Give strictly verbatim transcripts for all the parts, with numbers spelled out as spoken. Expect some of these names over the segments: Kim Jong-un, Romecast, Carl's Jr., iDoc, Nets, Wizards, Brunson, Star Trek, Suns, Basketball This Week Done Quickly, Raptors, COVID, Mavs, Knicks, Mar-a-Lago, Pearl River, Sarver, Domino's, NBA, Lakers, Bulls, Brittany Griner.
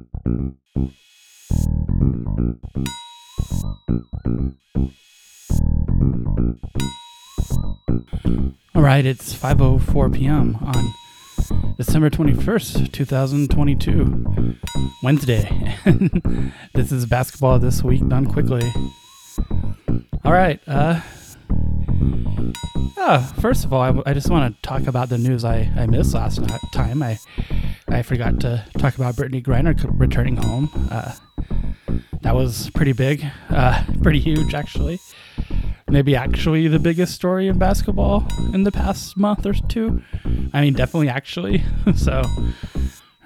All right, it's five oh four p.m. on December twenty-first, two thousand twenty-two, Wednesday. This is Basketball This Week Done Quickly. All right. Uh, uh, first of all, I, I just want to talk about the news I, I missed last night, time. I I forgot to talk about Brittany Griner returning home. Uh, that was pretty big, uh, pretty huge, actually. Maybe actually the biggest story in basketball in the past month or two. I mean, definitely actually. So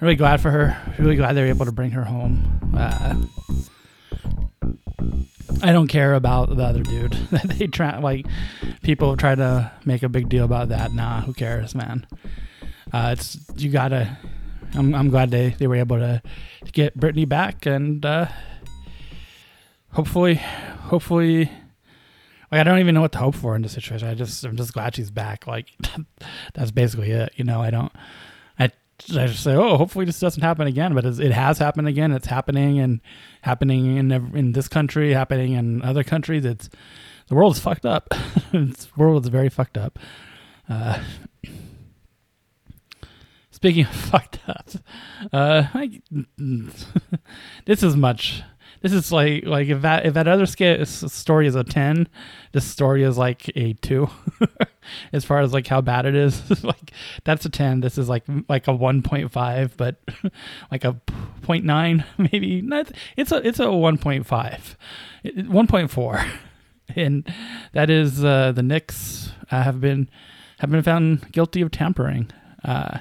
really glad for her. Really glad they were able to bring her home. Uh, I don't care about the other dude. They try like people try to make a big deal about that. Nah, who cares, man? Uh, it's you gotta. I'm I'm glad they, they were able to get Brittany back, and uh, hopefully, hopefully. Like, I don't even know what to hope for in this situation. I just, I'm just glad she's back. Like, that's basically it. You know, I don't, I, I just say, oh, hopefully this doesn't happen again. But it's, it has happened again. It's happening and happening in in this country, happening in other countries. It's, the world's fucked up. The world's very fucked up. Uh, speaking of fucked up, uh, I, this is much. This is like, like if that if that other scale, story is a ten, this story is like a two, as far as like how bad it is. Like that's a ten. This is like like a one point five, but like a zero point nine maybe. It's a it's a one point five, one point four, and that is uh, the Knicks uh, have been have been found guilty of tampering, uh,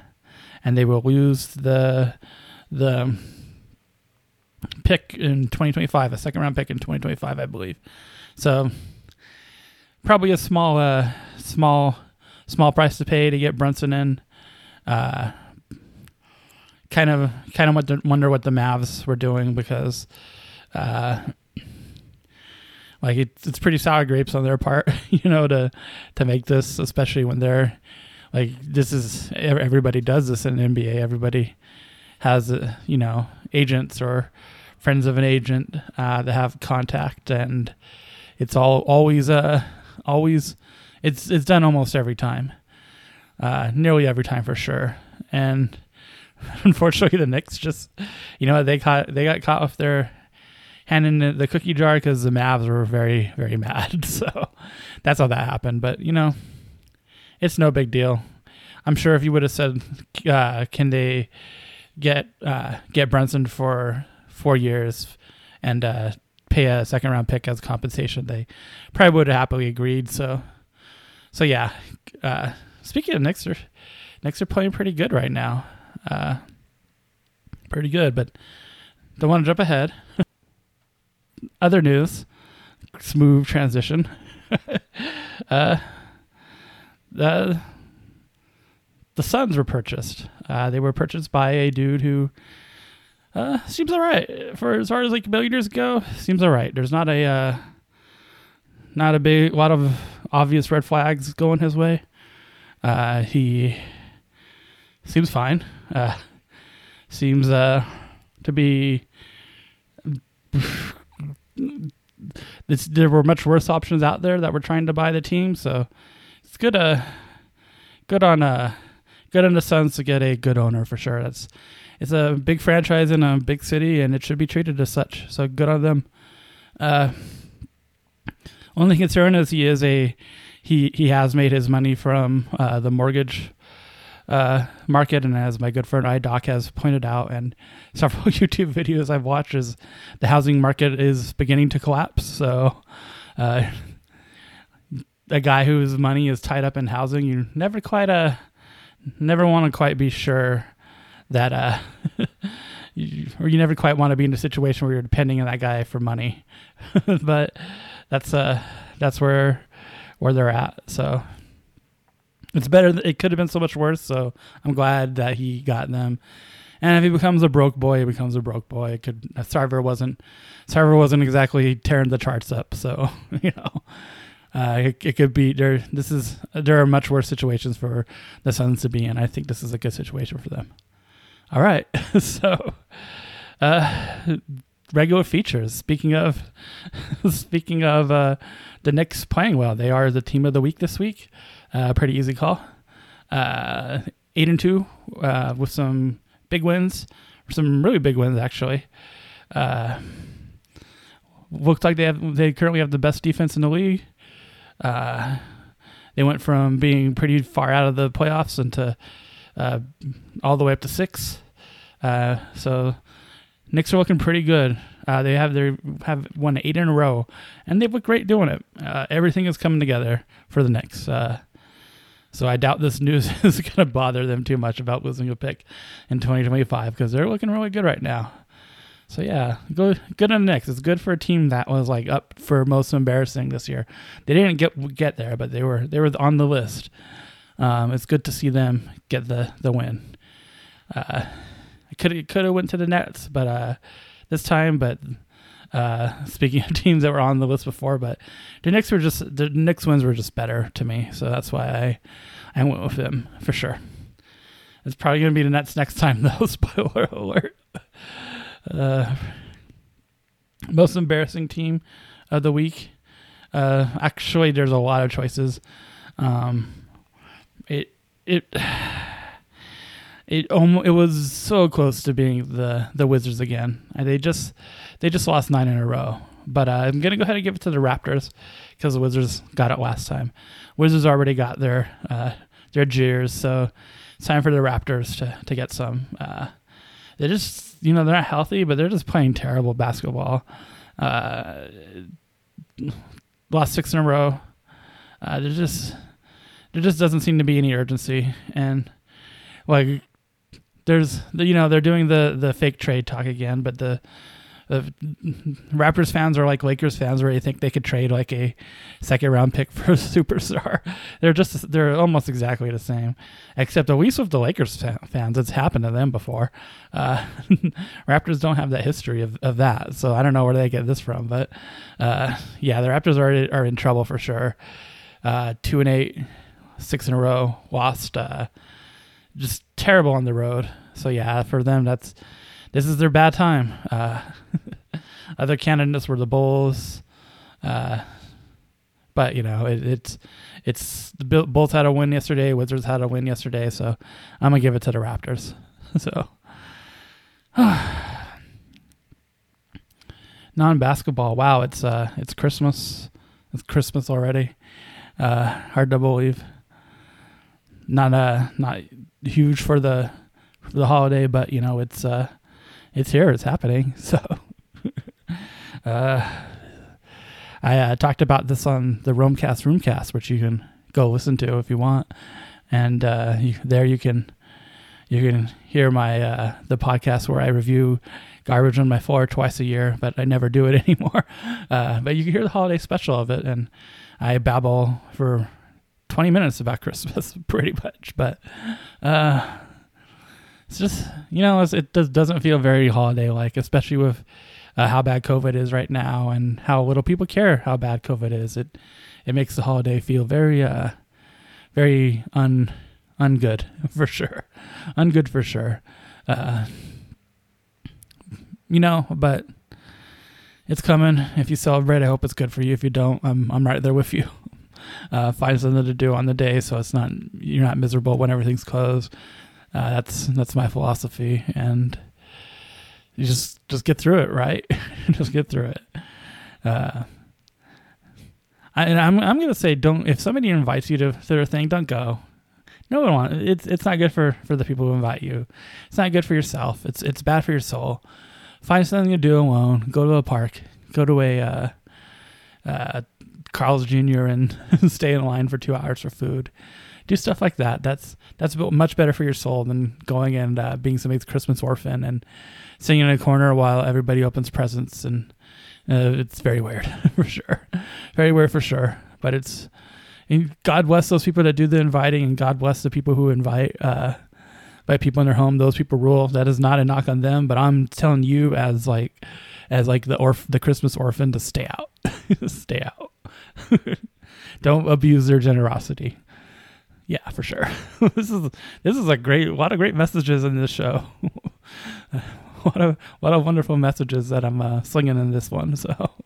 and they will lose the the. pick in twenty twenty-five, a second round pick in twenty twenty-five, I believe. So probably a small, uh, small, small price to pay to get Brunson in. Uh, kind of, kind of wonder what the Mavs were doing, because, uh, like it's, it's pretty sour grapes on their part, you know, to, to make this, especially when they're like, this is, everybody does this in the N B A. Everybody has, uh, you know, agents or friends of an agent uh, that have contact, and it's all always uh always it's it's done almost every time, uh, nearly every time for sure. And unfortunately, the Knicks just you know they caught they got caught with their hand in the, the cookie jar, because the Mavs were very very mad. So that's how that happened. But you know, it's no big deal. I'm sure if you would have said, uh, can they get uh, get Brunson for four years and uh, pay a second round pick as compensation, they probably would have happily agreed. So, so yeah. Uh, speaking of Knicks, are, Knicks are playing pretty good right now, uh, pretty good. But don't want to jump ahead. Other news, smooth transition. uh, the the Suns were purchased. Uh, they were purchased by a dude who uh, seems all right for as far as like millionaires go. Seems all right. There's not a uh, not a big lot of obvious red flags going his way. Uh, he seems fine. Uh, seems uh, to be. It's, there were much worse options out there that were trying to buy the team, so it's good. Uh, good on. Uh, Good on the Suns to get a good owner for sure. That's it's a big franchise in a big city, and it should be treated as such. So good on them. Uh, only concern is he is a he he has made his money from uh, the mortgage uh, market, and as my good friend iDoc has pointed out, and several YouTube videos I've watched, is the housing market is beginning to collapse. So. Uh, a guy whose money is tied up in housing, you never quite a. Never want to quite be sure that, uh, you, or you never quite want to be in a situation where you're depending on that guy for money. But that's uh, that's where where they're at. So it's better. It could have been so much worse. So I'm glad that he got them. And if he becomes a broke boy, he becomes a broke boy. It could Sarver wasn't Sarver wasn't exactly tearing the charts up. So you know. Uh, it, it could be there. This is there are much worse situations for the Suns to be in. I think this is a good situation for them. All right, so uh, regular features. Speaking of, speaking of uh, the Knicks playing well, they are the team of the week this week. Uh, pretty easy call. Uh, eight and two uh, with some big wins, some really big wins actually. Uh, looks like they have they currently have the best defense in the league. Uh, they went from being pretty far out of the playoffs into uh, all the way up to six. Uh, so Knicks are looking pretty good. Uh, they have their have won eight in a row, and they look great doing it. Uh, everything is coming together for the Knicks. Uh, so I doubt this news is going to bother them too much about losing a pick in twenty twenty-five because they're looking really good right now. So yeah, good good on the Knicks. It's good for a team that was like up for most embarrassing this year. They didn't get get there, but they were they were on the list. Um, it's good to see them get the the win. Uh, I could could have went to the Nets, but uh, this time. But uh, speaking of teams that were on the list before, but the Knicks were just the Knicks wins were just better to me. So that's why I I went with them for sure. It's probably gonna be the Nets next time though. Spoiler alert. Uh, most embarrassing team of the week. Uh, actually, there's a lot of choices. Um, it it it almost, it was so close to being the, the Wizards again. They just they just lost nine in a row. But uh, I'm gonna go ahead and give it to the Raptors because the Wizards got it last time. Wizards already got their uh, their jeers, so it's time for the Raptors to to get some. Uh, they just. You know, they're not healthy, but they're just playing terrible basketball. Uh, lost six in a row. Uh, there just there just doesn't seem to be any urgency, and like there's you know they're doing the, the fake trade talk again, but the, the Raptors fans are like Lakers fans where they think they could trade like a second round pick for a superstar. They're just they're almost exactly the same, except at least with the Lakers fans, it's happened to them before. Uh, Raptors don't have that history of, of that, so I don't know where they get this from. But uh, yeah, the Raptors are are in trouble for sure. Uh, two and eight, six in a row, lost. Uh, just terrible on the road. So yeah, for them that's. This is their bad time. Uh, other candidates were the Bulls, uh, but you know it, it's it's the Bulls had a win yesterday. Wizards had a win yesterday, so I'm gonna give it to the Raptors. So non-basketball. Wow, it's uh, it's Christmas. It's Christmas already. Uh, hard to believe. Not uh, not huge for the for the holiday, but you know it's. Uh, It's here. It's happening. So uh, I uh, talked about this on the Romecast Roomcast, which you can go listen to if you want. And uh, you, there you can you can hear my uh, the podcast where I review Garbage on My Floor twice a year, but I never do it anymore. Uh, but you can hear the holiday special of it. And I babble for twenty minutes about Christmas pretty much. But uh it's just, you know, it does, doesn't feel very holiday-like, especially with uh, how bad COVID is right now and how little people care how bad COVID is. It it makes the holiday feel very, uh, very un ungood for sure, ungood for sure. Uh, you know, but it's coming. If you celebrate, I hope it's good for you. If you don't, I'm I'm right there with you. Uh, find something to do on the day so it's not you're not miserable when everything's closed. Uh, that's that's my philosophy, and you just just get through it, right? Just get through it. Uh, I, and I'm I'm gonna say, don't if somebody invites you to their thing, don't go. No one wants it's it's not good for, for the people who invite you. It's not good for yourself. It's it's bad for your soul. Find something to do alone. Go to a park. Go to a uh, uh, Carl's Junior and stay in line for two hours for food. Do stuff like that. That's that's much better for your soul than going and uh, being somebody's Christmas orphan and sitting in a corner while everybody opens presents. And uh, it's very weird, for sure. Very weird, for sure. But it's... And God bless those people that do the inviting, and God bless the people who invite uh, by people in their home. Those people rule. That is not a knock on them, but I'm telling you as like as like the orf- the Christmas orphan to stay out. Stay out. Don't abuse their generosity. Yeah, for sure. This is this is a great a lot of great messages in this show. what a what a wonderful messages that I'm uh, slinging in this one. So, all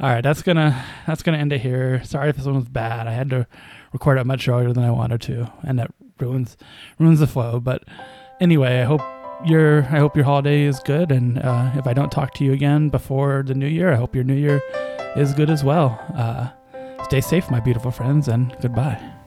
right, that's gonna that's gonna end it here. Sorry if this one was bad. I had to record it much earlier than I wanted to, and that ruins ruins the flow. But anyway, I hope your I hope your holiday is good. And uh, if I don't talk to you again before the new year, I hope your new year is good as well. Uh, stay safe, my beautiful friends, and goodbye.